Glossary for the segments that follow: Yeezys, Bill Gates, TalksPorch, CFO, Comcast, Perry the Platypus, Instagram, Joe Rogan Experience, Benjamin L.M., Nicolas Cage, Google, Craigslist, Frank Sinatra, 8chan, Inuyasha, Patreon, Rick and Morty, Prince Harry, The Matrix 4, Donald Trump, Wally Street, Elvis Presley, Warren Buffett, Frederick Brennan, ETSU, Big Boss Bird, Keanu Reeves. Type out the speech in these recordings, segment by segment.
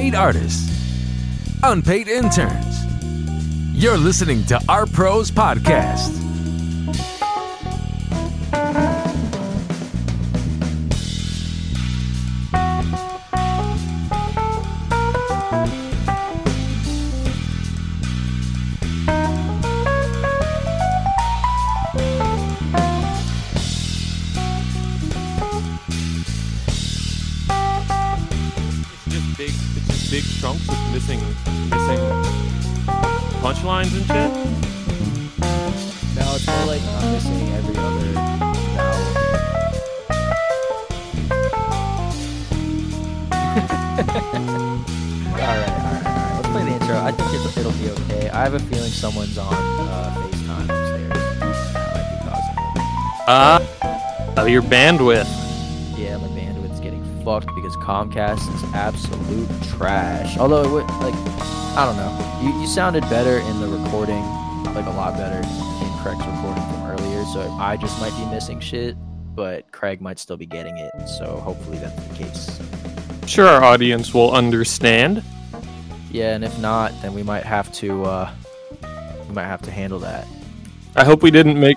paid artists, unpaid interns. You're listening to Art Pros Podcast. Chunks with missing punchlines and shit? No, it's more like I'm missing every other vowel. Alright. Let's play the intro. I think it'll be okay. I have a feeling someone's on FaceTime upstairs. That might be causing it. Your bandwidth. Because Comcast is absolute trash. Although it would, like, I don't know. You sounded better in the recording, like a lot better in Craig's recording from earlier. So I just might be missing shit, but Craig might still be getting it. So hopefully that's the case. I'm sure our audience will understand. Yeah, and if not, then we might have to handle that. I hope we didn't make.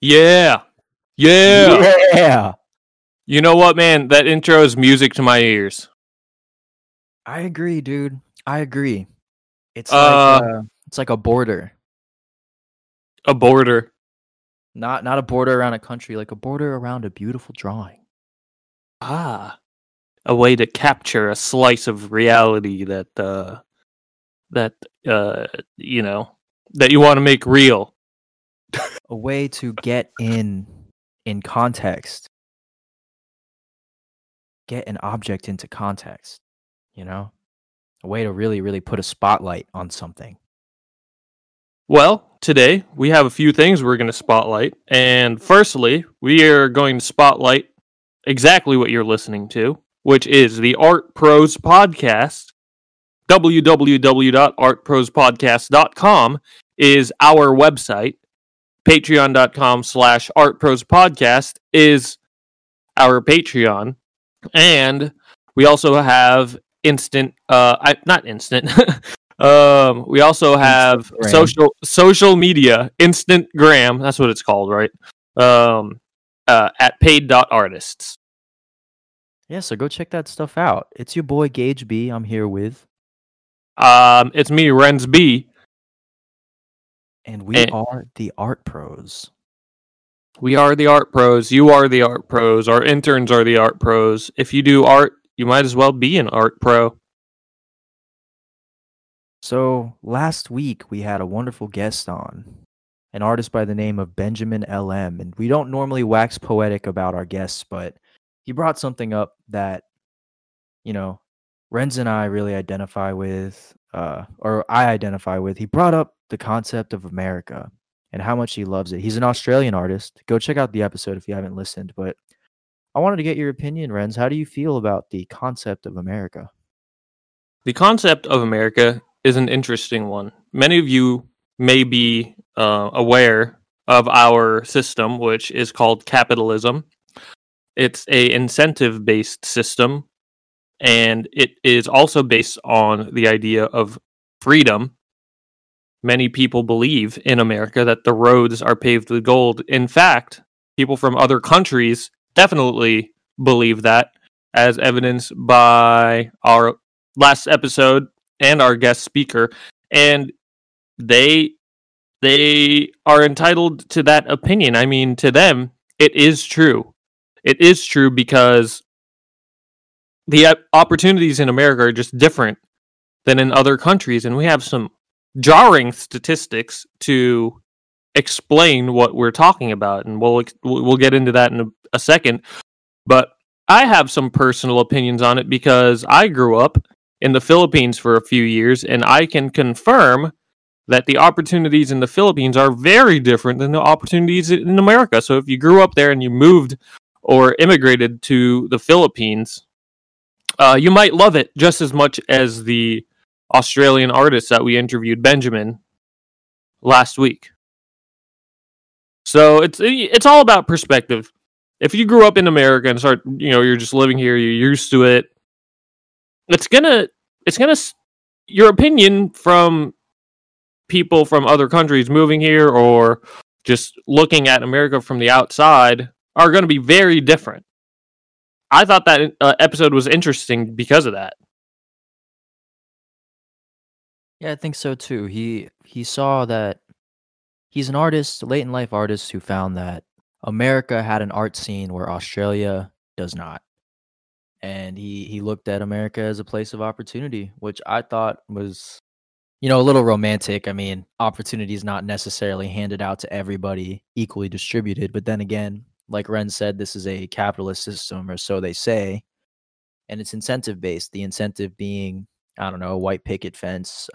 Yeah. You know what, man? That intro is music to my ears. I agree, dude. It's like a border. A border. Not a border around a country, like a border around a beautiful drawing. Ah. A way to capture a slice of reality that you want to make real. A way to get in context. Get an object into context, you know? A way to really, really put a spotlight on something. Well, today we have a few things we're going to spotlight. And firstly, we are going to spotlight exactly what you're listening to, which is the Art Pros Podcast. www.artprospodcast.com is our website. Patreon.com/Art Pros Podcast is our Patreon. And we also have we also have Instagram. social media, Instagram, that's what it's called, right? At paid.artists. Yeah, so go check that stuff out. It's your boy Gage B. I'm here with. It's me, Renz B. And we are the Art Pros. We are the Art Pros. You are the Art Pros. Our interns are the Art Pros. If you do art, you might as well be an Art Pro. So last week, we had a wonderful guest on, an artist by the name of Benjamin L.M. And we don't normally wax poetic about our guests, but he brought something up that, you know, Renz and I really identify with, or I identify with. He brought up the concept of America and how much he loves it. He's an Australian artist. Go check out the episode if you haven't listened. But I wanted to get your opinion, Renz. How do you feel about the concept of America? The concept of America is an interesting one. Many of you may be aware of our system, which is called capitalism. It's a incentive-based system, and it is also based on the idea of freedom. Many people believe in America that the roads are paved with gold. In fact, people from other countries definitely believe that, as evidenced by our last episode and our guest speaker. And they are entitled to that opinion. I mean, to them, it is true. It is true because the opportunities in America are just different than in other countries, and we have some jarring statistics to explain what we're talking about, and we'll get into that in a second. But I have some personal opinions on it because I grew up in the Philippines for a few years, and I can confirm that the opportunities in the Philippines are very different than the opportunities in America. So if you grew up there and you moved or immigrated to the Philippines, you might love it just as much as the Australian artist that we interviewed, Benjamin, last week. So it's all about perspective. If you grew up in America and start, you're just living here, you're used to it, your opinion from people from other countries moving here or just looking at America from the outside are going to be very different. I thought that episode was interesting because of that. Yeah, I think so too. He saw that he's an artist, late in life artist, who found that America had an art scene where Australia does not. And he looked at America as a place of opportunity, which I thought was a little romantic. I mean, opportunity is not necessarily handed out to everybody, equally distributed. But then again, like Ren said, this is a capitalist system, or so they say. And it's incentive-based. The incentive being, I don't know, a white picket fence,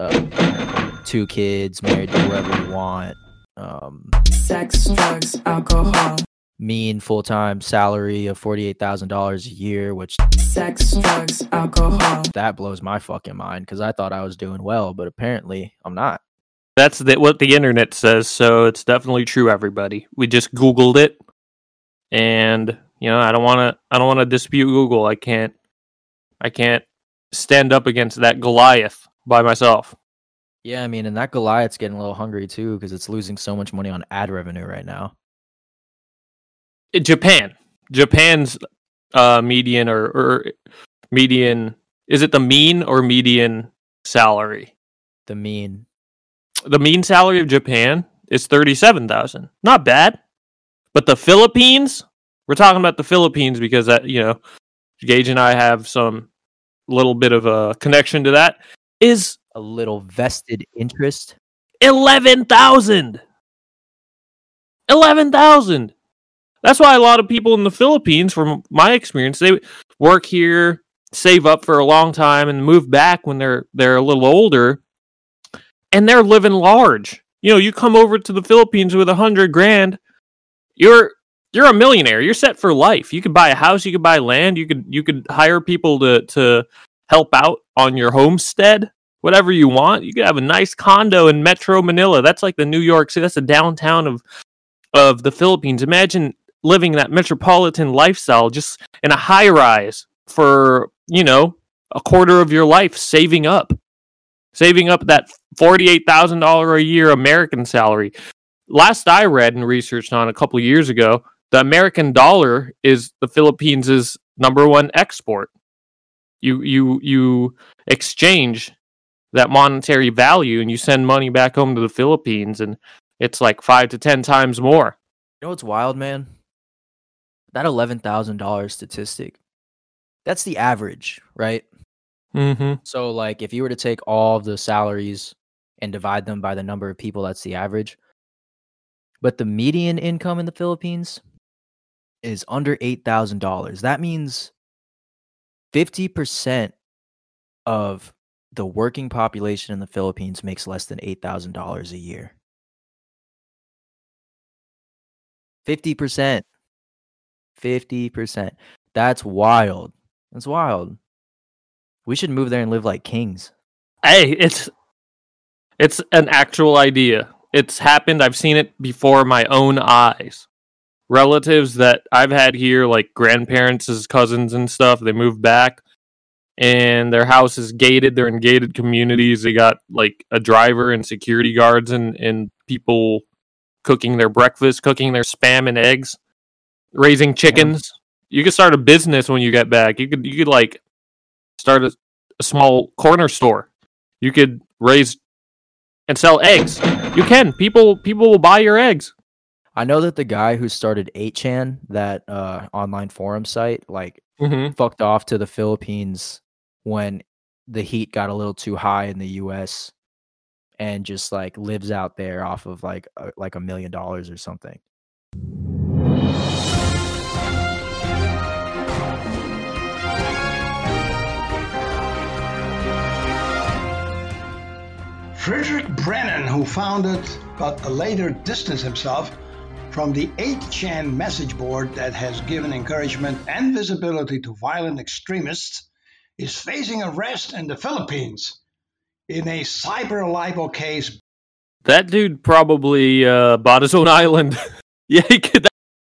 2 kids, married to whoever you want. Sex, drugs, alcohol. Mean full-time salary of $48,000 a year, which sex, drugs, alcohol. That blows my fucking mind because I thought I was doing well, but apparently I'm not. That's what the internet says, so it's definitely true, everybody. We just Googled it, and I don't wanna dispute Google. I can't stand up against that Goliath by myself. Yeah, I mean, and that Goliath's getting a little hungry too because it's losing so much money on ad revenue right now. Japan's median or median, is it the mean or median salary? The mean salary of Japan is $37,000. Not bad. But the Philippines, we're talking about the Philippines because that, Gage and I have some little bit of a connection to that, is a little vested interest. $11,000. That's why a lot of people in the Philippines, from my experience, they work here, save up for a long time, and move back when they're a little older, and they're living large. You come over to the Philippines with $100,000, you're a millionaire. You're set for life. You could buy a house, you could buy land, you could hire people to help out on your homestead, whatever you want. You could have a nice condo in Metro Manila. That's like the New York City. That's the downtown of the Philippines. Imagine living that metropolitan lifestyle just in a high rise for, a quarter of your life, saving up that $48,000 a year American salary. Last I read and researched on a couple of years ago, the American dollar is the Philippines' number one export. You exchange that monetary value and you send money back home to the Philippines, and it's like 5 to 10 times more. You know what's wild, man? That $11,000 statistic, that's the average, right? Mm-hmm. So, like, if you were to take all the salaries and divide them by the number of people, that's the average. But the median income in the Philippines is under $8,000. That means 50% of the working population in the Philippines makes less than $8,000 a year. 50%. That's wild. We should move there and live like kings. Hey, it's an actual idea. It's happened. I've seen it before my own eyes. Relatives that I've had here, like grandparents' cousins and stuff, they moved back and their house is gated. They're in gated communities. They got like a driver and security guards and people cooking their breakfast, cooking their spam and eggs, raising chickens. You could start a business when you get back. You could like start a small corner store. You could raise and sell eggs. You can. People will buy your eggs. I know that the guy who started 8chan, that online forum site, like fucked off to the Philippines when the heat got a little too high in the US. And just like lives out there off of like $1 million or something. Frederick Brennan, who founded but later distanced himself from the 8chan message board that has given encouragement and visibility to violent extremists, is facing arrest in the Philippines in a cyber libel case. That dude probably bought his own island. Yeah, he could.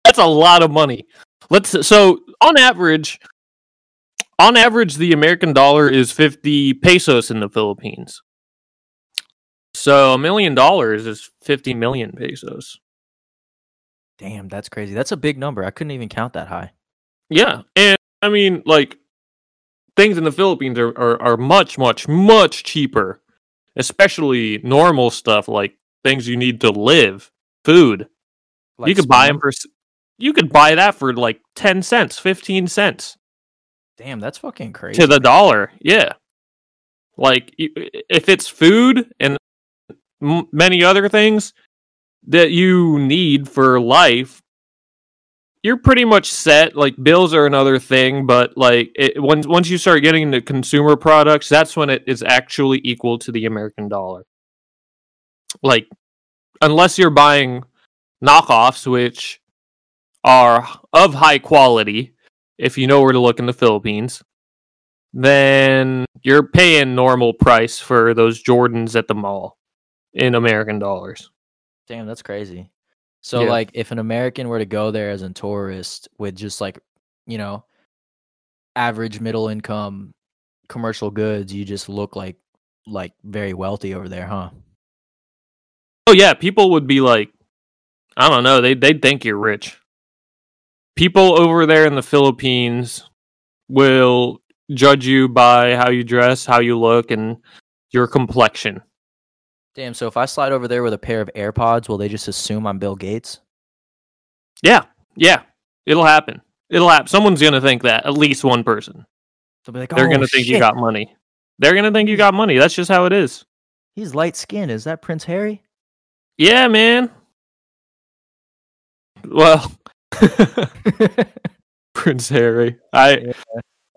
That's a lot of money. On average, the American dollar is 50 pesos in the Philippines. So $1 million is 50 million pesos. Damn, that's crazy. That's a big number. I couldn't even count that high. Yeah. And I mean, like, things in the Philippines are much, much, much cheaper, especially normal stuff like things you need to live, food. Like you could buy that for like 10 cents, 15 cents. Damn, that's fucking crazy. To the dollar, yeah. Like, if it's food and many other things that you need for life, you're pretty much set. Like, bills are another thing, but like once you start getting into consumer products, that's when it is actually equal to the American dollar. Like, unless you're buying knockoffs, which are of high quality, if you know where to look in the Philippines, then you're paying normal price for those Jordans at the mall in American dollars. Damn, that's crazy. So, yeah. Like, if an American were to go there as a tourist with just, like, you know, average middle income commercial goods, you just look like very wealthy over there, huh? Oh, yeah. People would be like, I don't know. They'd think you're rich. People over there in the Philippines will judge you by how you dress, how you look, and your complexion. Damn, so if I slide over there with a pair of AirPods, will they just assume I'm Bill Gates? Yeah. It'll happen. Someone's going to think that. At least one person. They'll be like, they're going to think you got money. That's just how it is. He's light-skinned. Is that Prince Harry? Yeah, man. Well... Prince Harry.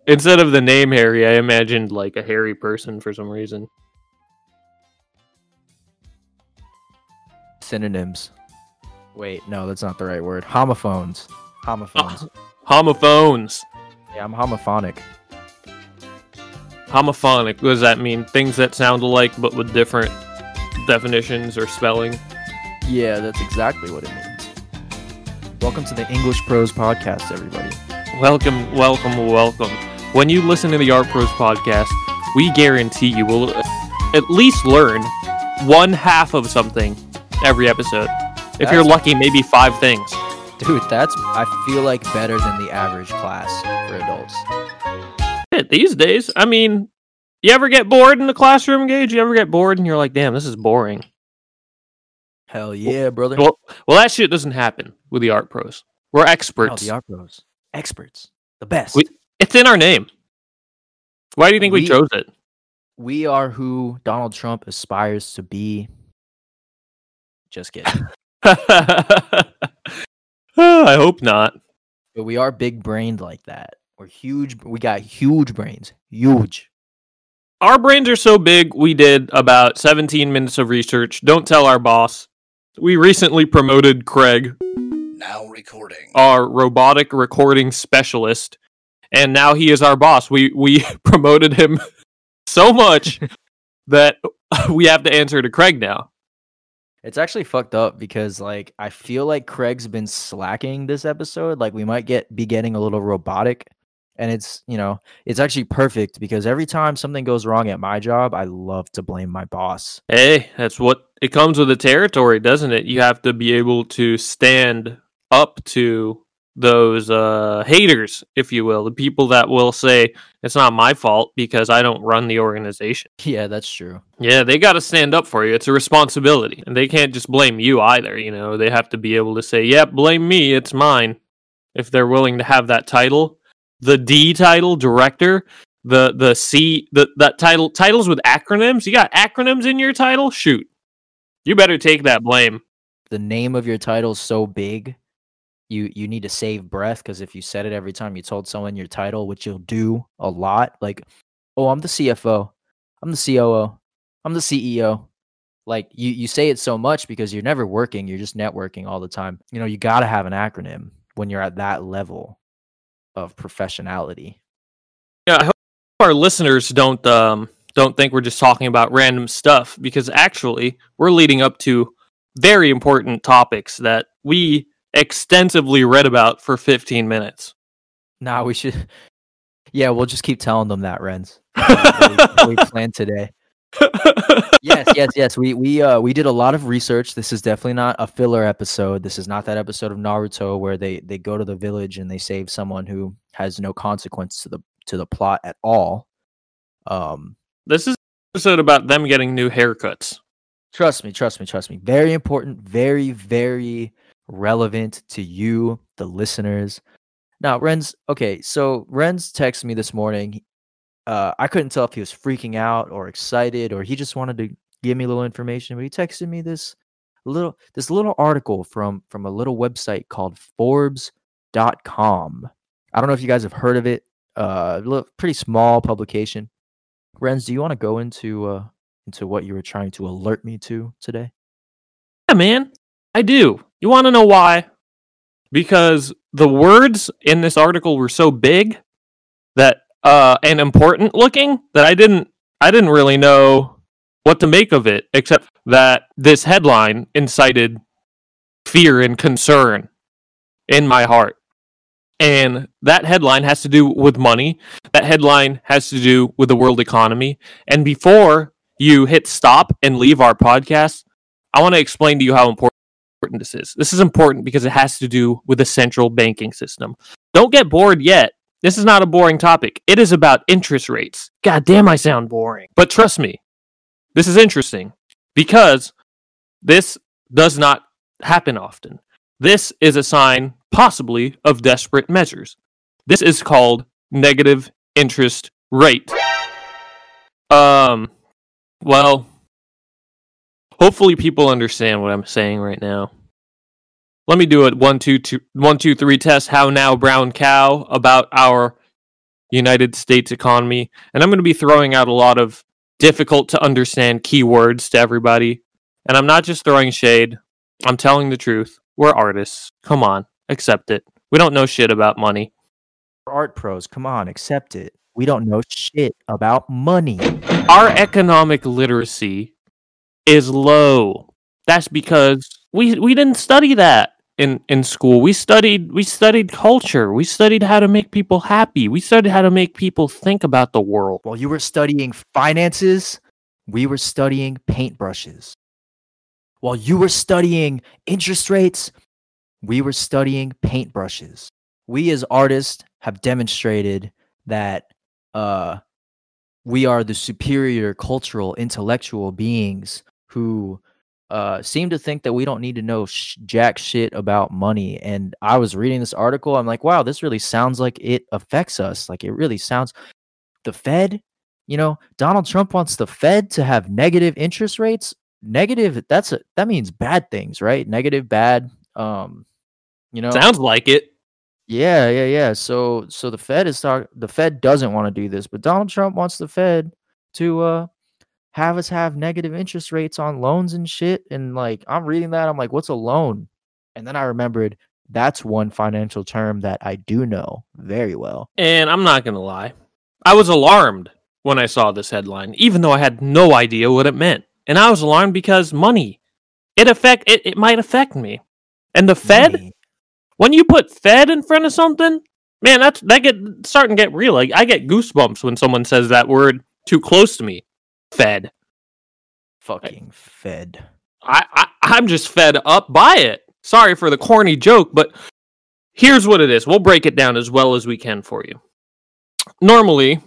Instead of the name Harry, I imagined like a hairy person for some reason. Synonyms. Wait, no, that's not the right word. Homophones. Homophones. Yeah, I'm homophonic. Homophonic. What does that mean? Things that sound alike but with different definitions or spelling. Yeah, that's exactly what it means. Welcome to the English Pros Podcast, everybody. Welcome. When you listen to the Art Pros Podcast, we guarantee you will at least learn one half of something every episode. If you're lucky, maybe 5 things. Dude, that's, I feel like, better than the average class for adults. Yeah, these days, I mean, you ever get bored in the classroom, Gage? You ever get bored and you're like, damn, this is boring? Hell yeah, brother. Well, that shit doesn't happen with the Art Pros. We're experts. No, the Art Pros. Experts. The best. It's in our name. Why do you think we chose it? We are who Donald Trump aspires to be. Just kidding. I hope not. But we are big-brained like that. We're huge. We got huge brains. Huge. Our brains are so big, we did about 17 minutes of research. Don't tell our boss. We recently promoted Craig, now recording, our robotic recording specialist, and now he is our boss. We promoted him so much that we have to answer to Craig now. It's actually fucked up because, like, I feel like Craig's been slacking this episode. Like, we might be getting a little robotic, and it's, you know, it's actually perfect because every time something goes wrong at my job, I love to blame my boss. Hey, that's what. It comes with the territory, doesn't it? You have to be able to stand up to those haters, if you will. The people that will say, it's not my fault because I don't run the organization. Yeah, that's true. Yeah, they got to stand up for you. It's a responsibility. And they can't just blame you either, you know. They have to be able to say, yeah, blame me, it's mine. If they're willing to have that title. The D title, director. The C, that title. Titles with acronyms. You got acronyms in your title? Shoot. You better take that blame. The name of your title's so big, you need to save breath, because if you said it every time you told someone your title, which you'll do a lot, like, oh, I'm the CFO, I'm the COO, I'm the CEO, Like you say it so much because you're never working. You're just networking all the time. You know, you got to have an acronym when you're at that level of professionality. Yeah, I hope our listeners don't think we're just talking about random stuff, because actually we're leading up to very important topics that we extensively read about for 15 minutes. Nah, we should. Yeah, we'll just keep telling them that, Renz. We planned today. Yes. We did a lot of research. This is definitely not a filler episode. This is not that episode of Naruto where they go to the village and they save someone who has no consequence to the plot at all. This is an episode about them getting new haircuts. Trust me. Very important. Very, very relevant to you, the listeners. Now, Renz. Okay, so Renz texted me this morning. I couldn't tell if he was freaking out or excited, or he just wanted to give me a little information. But he texted me this little article from a little website called Forbes.com. I don't know if you guys have heard of it. Pretty small publication. Renz, do you want to go into what you were trying to alert me to today? Yeah, man, I do. You want to know why? Because the words in this article were so big that. And important looking that I didn't really know what to make of it, except that this headline incited fear and concern in my heart. And that headline has to do with money. That headline has to do with the world economy. And before you hit stop and leave our podcast, I want to explain to you how important this is. This is important because it has to do with the central banking system. Don't get bored yet. This is not a boring topic. It is about interest rates. God damn, I sound boring. But trust me, this is interesting because this does not happen often. This is a sign, possibly, of desperate measures. This is called negative interest rate. Well, hopefully people understand what I'm saying right now. Let me do it. 1, 2, 3 test. How now, brown cow, about our United States economy. And I'm going to be throwing out a lot of difficult to understand keywords to everybody. And I'm not just throwing shade. I'm telling the truth. We're artists. Come on, accept it. We don't know shit about money. We're art pros. Come on, accept it. We don't know shit about money. Our economic literacy is low. That's because we didn't study that. In school, we studied culture. We studied how to make people happy. We studied how to make people think about the world. While you were studying finances, we were studying paintbrushes. While you were studying interest rates, we were studying paintbrushes. We as artists have demonstrated that we are the superior cultural, intellectual beings who seem to think that we don't need to know jack shit about money. And I was reading this article. I'm like, wow, this really sounds like it affects us. Like it really sounds the Fed, you know, Donald Trump wants the Fed to have negative interest rates. Negative. That means bad things, right? Negative, bad. You know, sounds like it. Yeah. So the Fed doesn't want to do this, but Donald Trump wants the Fed to, have us have negative interest rates on loans and shit. And like, I'm reading that. I'm like, what's a loan? And then I remembered that's one financial term that I do know very well. And I'm not going to lie. I was alarmed when I saw this headline, even though I had no idea what it meant. And I was alarmed because money, it might affect me. And the Fed, when you put Fed in front of something, man, that's starting to get real. Like, I get goosebumps when someone says that word too close to me. Fed. Fucking Fed. I'm just fed up by it. Sorry for the corny joke, but here's what it is. We'll break it down as well as we can for you. Normally,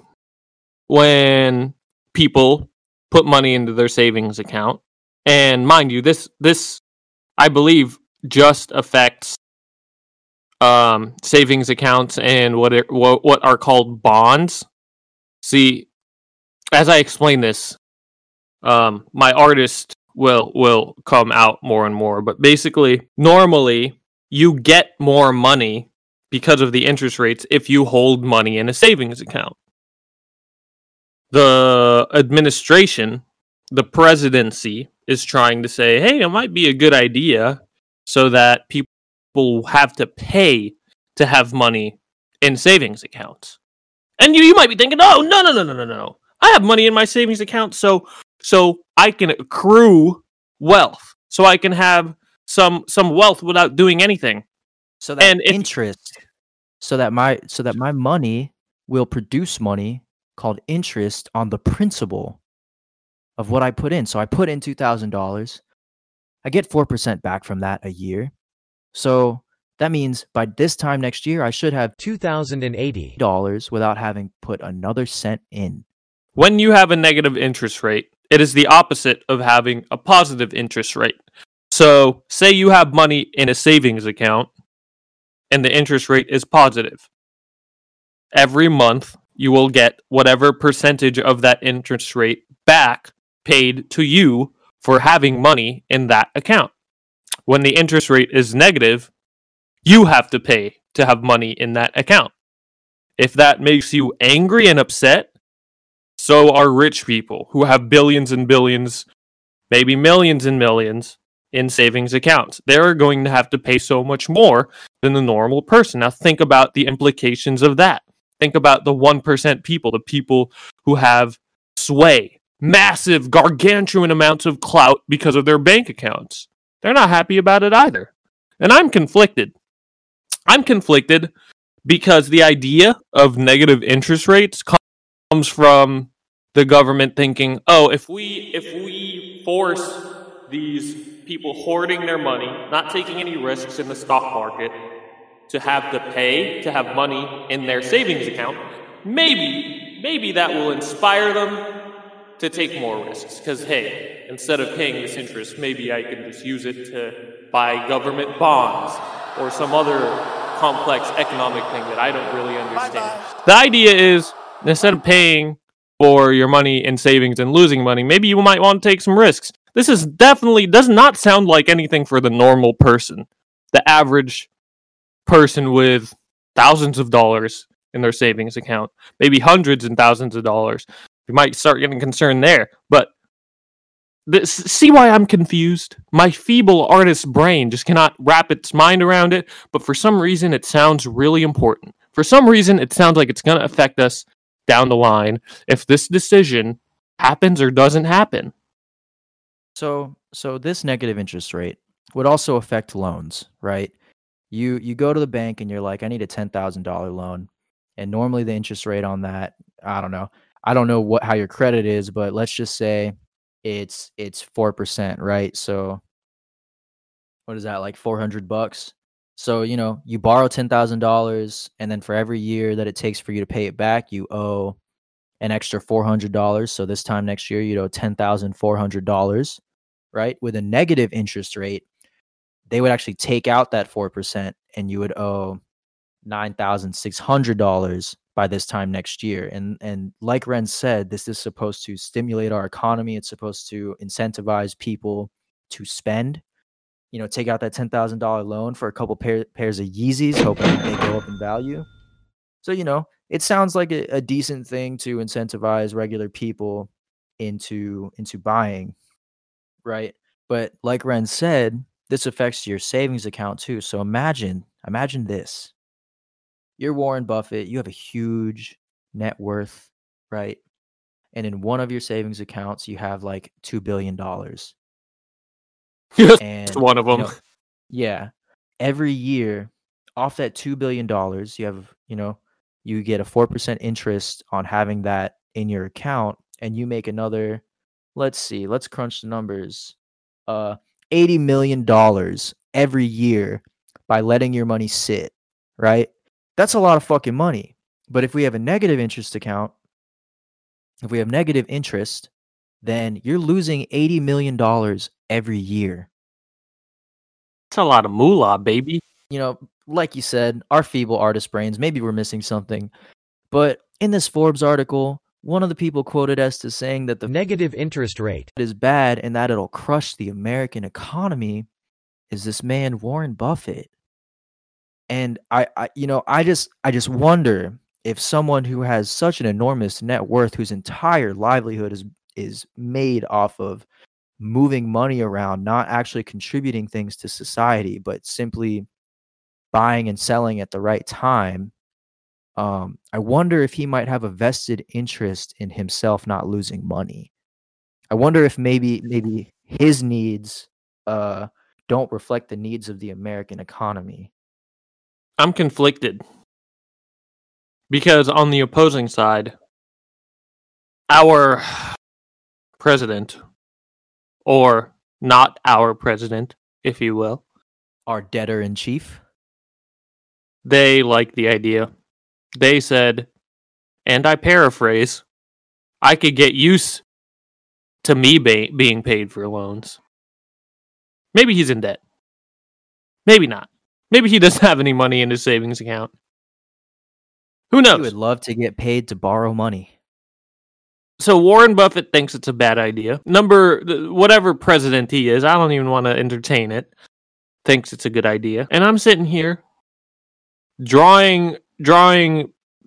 when people put money into their savings account, and mind you, this I believe just affects savings accounts and what are called bonds. See, as I explain this, my artist will come out more and more. But basically, normally, you get more money because of the interest rates if you hold money in a savings account. The administration, the presidency, is trying to say, hey, it might be a good idea so that people have to pay to have money in savings accounts. And you might be thinking, oh, no. I have money in my savings account, so I can accrue wealth. So I can have some wealth without doing anything. So that interest, so that my money will produce money called interest on the principal of what I put in. So I put in $2,000. I get 4% back from that a year. So that means by this time next year, I should have $2,080 without having put another cent in. When you have a negative interest rate, it is the opposite of having a positive interest rate. So say you have money in a savings account and the interest rate is positive. Every month, you will get whatever percentage of that interest rate back paid to you for having money in that account. When the interest rate is negative, you have to pay to have money in that account. If that makes you angry and upset, so are rich people who have billions and billions, maybe millions and millions in savings accounts. They're going to have to pay so much more than the normal person. Now think about the implications of that. Think about the 1% people, the people who have sway, massive, gargantuan amounts of clout because of their bank accounts. They're not happy about it either. And I'm conflicted. I'm conflicted because the idea of negative interest rates comes from the government thinking, oh, if we force these people hoarding their money, not taking any risks in the stock market, to have to pay to have money in their savings account, maybe that will inspire them to take more risks. Because, hey, instead of paying this interest, maybe I can just use it to buy government bonds or some other complex economic thing that I don't really understand. Bye-bye. The idea is, instead of paying for your money in savings and losing money, maybe you might want to take some risks. This is definitely does not sound like anything for the normal person, the average person with thousands of dollars in their savings account, maybe hundreds and thousands of dollars. You might start getting concerned there. But see why I'm confused? My feeble artist brain just cannot wrap its mind around it. But for some reason, it sounds really important. For some reason, it sounds like it's going to affect us down the line if this decision happens or doesn't happen. So this negative interest rate would also affect loans, right? You go to the bank and you're like, I need a $10,000 loan. And normally the interest rate on that, I don't know how your credit is, but let's just say it's 4%, right? So what is that, like $400? So, you borrow $10,000, and then for every year that it takes for you to pay it back, you owe an extra $400. So this time next year, you owe $10,400, right? With a negative interest rate, they would actually take out that 4% and you would owe $9,600 by this time next year. And like Ren said, this is supposed to stimulate our economy. It's supposed to incentivize people to spend, take out that $10,000 loan for a couple pairs of Yeezys, hoping they go up in value. So, it sounds like a decent thing to incentivize regular people into buying, right? But like Ren said, this affects your savings account too. So imagine this. You're Warren Buffett. You have a huge net worth, right? And in one of your savings accounts, you have like $2 billion. Just one of them. Yeah. Every year, off that $2 billion, you have, you get a 4% interest on having that in your account. And you make another, let's crunch the numbers. $80 million every year by letting your money sit, right? That's a lot of fucking money. But if we have a negative interest account, if we have negative interest, then you're losing $80 million every year. That's a lot of moolah, baby. Like you said, our feeble artist brains, maybe we're missing something. But in this Forbes article, one of the people quoted as to saying that the negative interest rate is bad and that it'll crush the American economy is this man, Warren Buffett. And I just wonder if someone who has such an enormous net worth, whose entire livelihood is made off of moving money around, not actually contributing things to society, but simply buying and selling at the right time. I wonder if he might have a vested interest in himself not losing money. I wonder if maybe his needs don't reflect the needs of the American economy. I'm conflicted, because on the opposing side, our president, or not our president, if you will, our debtor in chief, they like the idea. They said, and I paraphrase, I could get used to me being paid for loans. Maybe he's in debt. Maybe not. Maybe he doesn't have any money in his savings account. Who knows? He would love to get paid to borrow money. So Warren Buffett thinks it's a bad idea. Whatever president he is, I don't even want to entertain it, thinks it's a good idea. And I'm sitting here drawing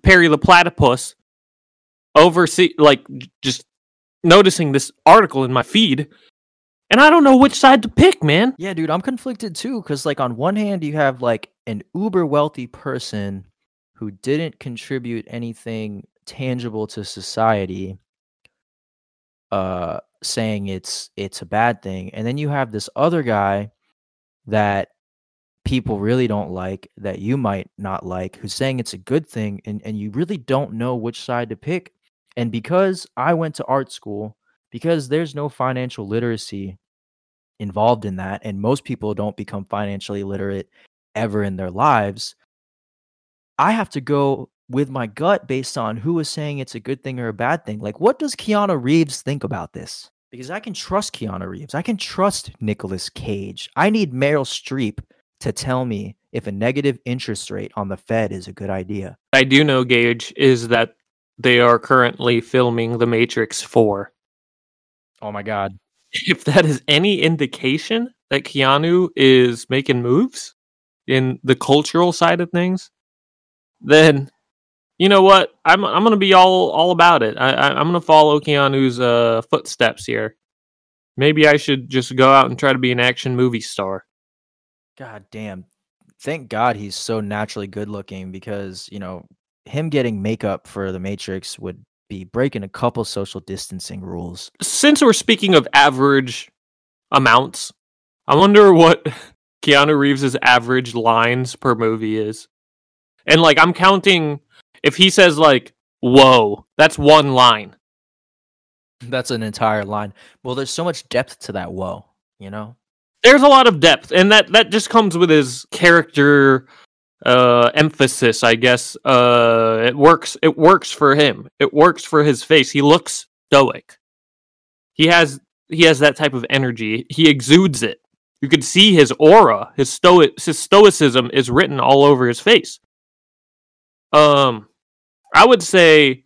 Perry the Platypus, just noticing this article in my feed, and I don't know which side to pick, man. Yeah, dude, I'm conflicted too, because on one hand you have an uber wealthy person who didn't contribute anything tangible to society, saying it's a bad thing, and then you have this other guy that people really don't like, that you might not like, who's saying it's a good thing, and you really don't know which side to pick. And because I went to art school, because there's no financial literacy involved in that, and most people don't become financially literate ever in their lives, I have to go with my gut based on who is saying it's a good thing or a bad thing. What does Keanu Reeves think about this? Because I can trust Keanu Reeves. I can trust Nicolas Cage. I need Meryl Streep to tell me if a negative interest rate on the Fed is a good idea. I do know, Gage, is that they are currently filming The Matrix 4. Oh my God. If that is any indication that Keanu is making moves in the cultural side of things, then you know what? I'm going to be all about it. I'm going to follow Keanu's footsteps here. Maybe I should just go out and try to be an action movie star. God damn. Thank God he's so naturally good looking, because, him getting makeup for The Matrix would be breaking a couple social distancing rules. Since we're speaking of average amounts, I wonder what Keanu Reeves' average lines per movie is. And I'm counting if he says whoa, that's one line. That's an entire line. Well, there's so much depth to that whoa, There's a lot of depth, and that just comes with his character emphasis, I guess. It works for him. It works for his face. He looks stoic. He has that type of energy. He exudes it. You can see his aura. His stoicism is written all over his face. I would say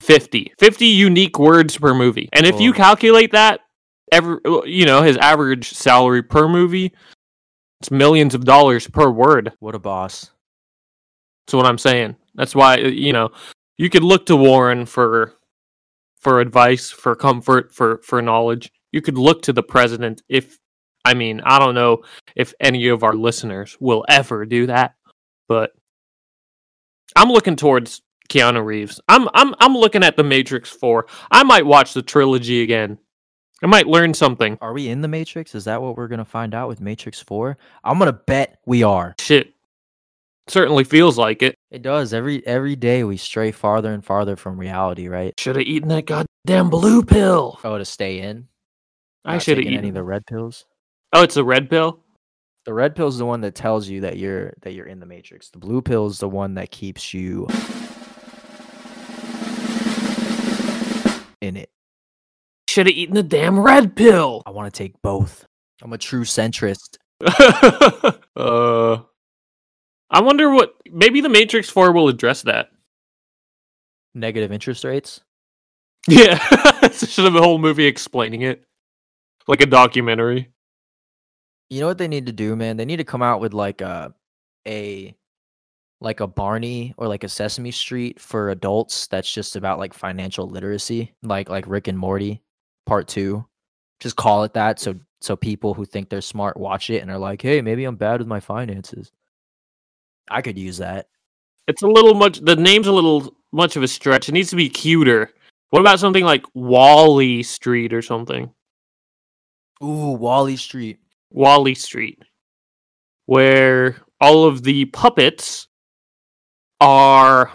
50 unique words per movie. And if you calculate that, his average salary per movie, it's millions of dollars per word. What a boss. That's what I'm saying. That's why, you could look to Warren for advice, for comfort, for knowledge. You could look to the president. I don't know if any of our listeners will ever do that, but I'm looking towards Keanu Reeves. I'm looking at The Matrix 4. I might watch the trilogy again. I might learn something. Are we in The Matrix? Is that what we're going to find out with Matrix 4? I'm going to bet we are. Shit. Certainly feels like it. It does. Every day we stray farther and farther from reality, right? Should have eaten that goddamn blue pill. Oh, to stay in? I should have eaten any of the red pills. Oh, it's the red pill? The red pill is the one that tells you that you're in The Matrix. The blue pill is the one that keeps you in it. Should have eaten the damn red pill. I want to take both. I'm a true centrist. I wonder what... Maybe The Matrix 4 will address that. Negative interest rates? Yeah. Should have a whole movie explaining it. Like a documentary. You know what they need to do, man? They need to come out with a Barney or a Sesame Street for adults that's just about financial literacy. Like Rick and Morty. Part 2, just call it that, so people who think they're smart watch it and are like, hey, maybe I'm bad with my finances. I could use that. It's a little much. The name's a little much of a stretch. It needs to be cuter. What about something like Wally Street or something? Ooh, Wally Street. Wally Street, where all of the puppets are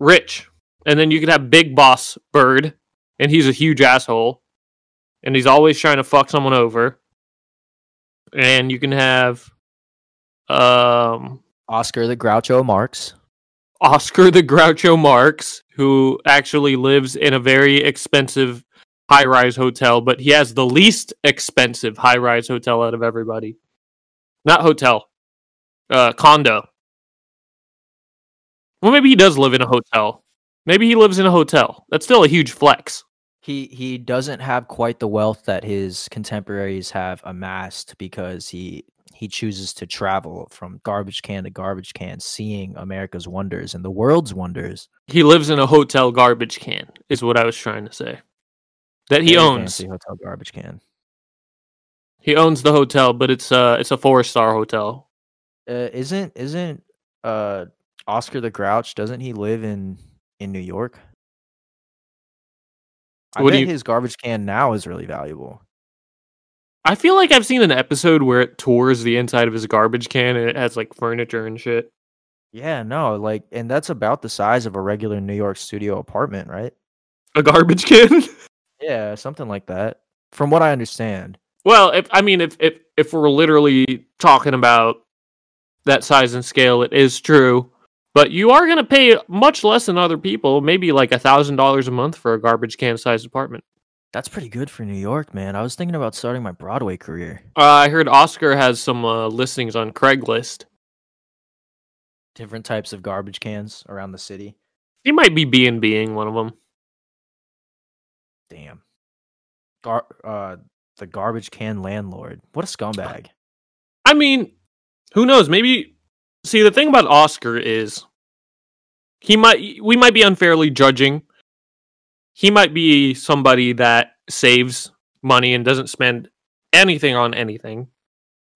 rich. And then you could have Big Boss Bird, and he's a huge asshole, and he's always trying to fuck someone over. And you can have Oscar the Groucho Marx, who actually lives in a very expensive high-rise hotel, but he has the least expensive high-rise hotel out of everybody. Not hotel. Condo. Well, maybe he does live in a hotel. Maybe he lives in a hotel. That's still a huge flex. He doesn't have quite the wealth that his contemporaries have amassed because he chooses to travel from garbage can to garbage can, seeing America's wonders and the world's wonders. He lives in a hotel garbage can, is what I was trying to say. That he owns. Fancy hotel garbage can. He owns the hotel, but it's a 4-star hotel. Isn't Oscar the Grouch? Doesn't he live in New York? I bet his garbage can now is really valuable. I feel like I've seen an episode where it tours the inside of his garbage can and it has like furniture and shit. Yeah, no, like, and that's about the size of a regular New York studio apartment, right? A garbage can. Yeah, something like that. From what I understand. Well, if we're literally talking about that size and scale, it is true. But you are going to pay much less than other people, maybe like $1,000 a month for a garbage can-sized apartment. That's pretty good for New York, man. I was thinking about starting my Broadway career. I heard Oscar has some listings on Craigslist. Different types of garbage cans around the city. He might be B&Bing one of them. Damn. The garbage can landlord. What a scumbag. I mean, who knows? Maybe... See, the thing about Oscar is we might be unfairly judging. He might be somebody that saves money and doesn't spend anything on anything.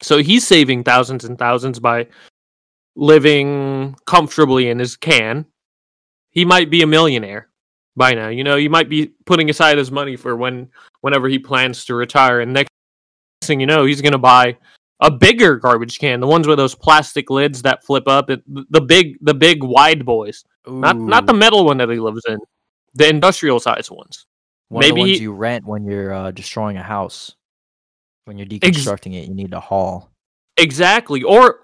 So he's saving thousands and thousands by living comfortably in his can. He might be a millionaire by now. You know, he might be putting aside his money for whenever he plans to retire. And next thing you know, he's going to buy a bigger garbage can, the ones with those plastic lids that flip up, the big wide boys. Ooh. Not the metal one that he lives in, the industrial size ones. Maybe the ones you rent when you're destroying a house, when you're deconstructing it, you need to haul. Exactly. Or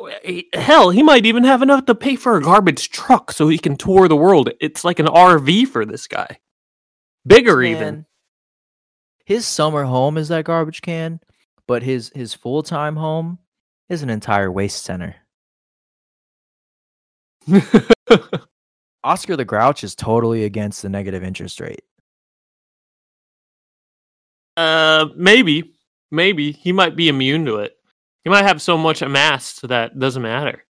hell, he might even have enough to pay for a garbage truck so he can tour the world. It's like an RV for this guy. Bigger, man, even. His summer home is that garbage can. But his full-time home is an entire waste center. Oscar the Grouch is totally against the negative interest rate. Maybe. He might be immune to it. He might have so much amassed that it doesn't matter.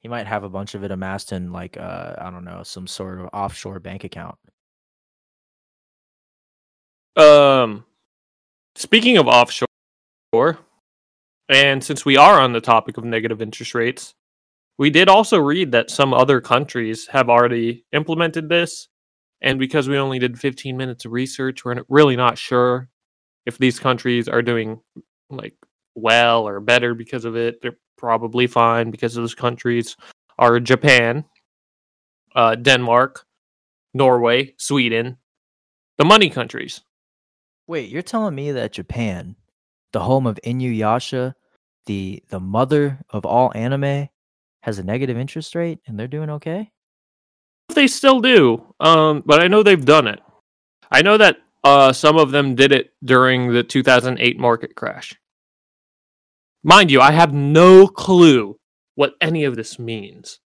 He might have a bunch of it amassed in, like, I don't know, some sort of offshore bank account. Speaking of offshore, and since we are on the topic of negative interest rates, we did also read that some other countries have already implemented this. And because we only did 15 minutes of research, we're really not sure if these countries are doing like well or better because of it. They're probably fine because those countries are Japan, Denmark, Norway, Sweden, the money countries. Wait, you're telling me that Japan, the home of Inuyasha, the mother of all anime, has a negative interest rate, and they're doing okay? They still do, but I know they've done it. I know that some of them did it during the 2008 market crash. Mind you, I have no clue what any of this means.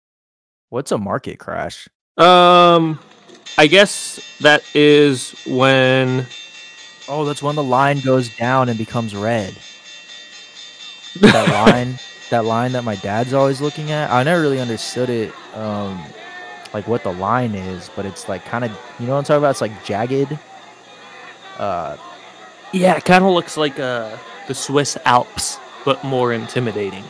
What's a market crash? I guess that is when... Oh, that's when the line goes down and becomes red. That line that my dad's always looking at. I never really understood it, like what the line is, but it's like kind of, you know what I'm talking about? It's like jagged. Yeah, it kind of looks like the Swiss Alps, but more intimidating.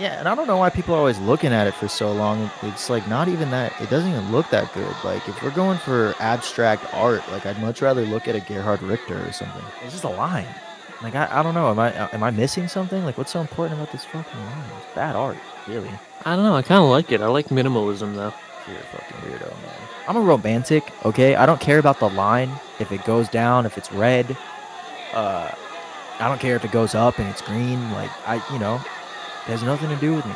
Yeah, and I don't know why people are always looking at it for so long. It's like not even that. It doesn't even look that good. Like if we're going for abstract art, like I'd much rather look at a Gerhard Richter or something. It's just a line. Like I don't know. Am I missing something? Like what's so important about this fucking line? It's bad art, really. I don't know. I kind of like it. I like minimalism though. You're a fucking weirdo, man. I'm a romantic. Okay, I don't care about the line. If it goes down, if it's red, I don't care if it goes up and it's green. Like it has nothing to do with me.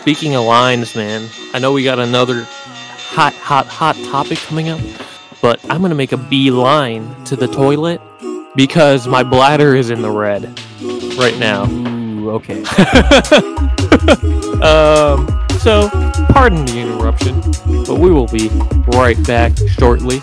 Speaking of lines, man, I know we got another hot topic coming up, but I'm going to make a beeline to the toilet because my bladder is in the red right now. Ooh, okay. So, pardon the interruption, but we will be right back shortly.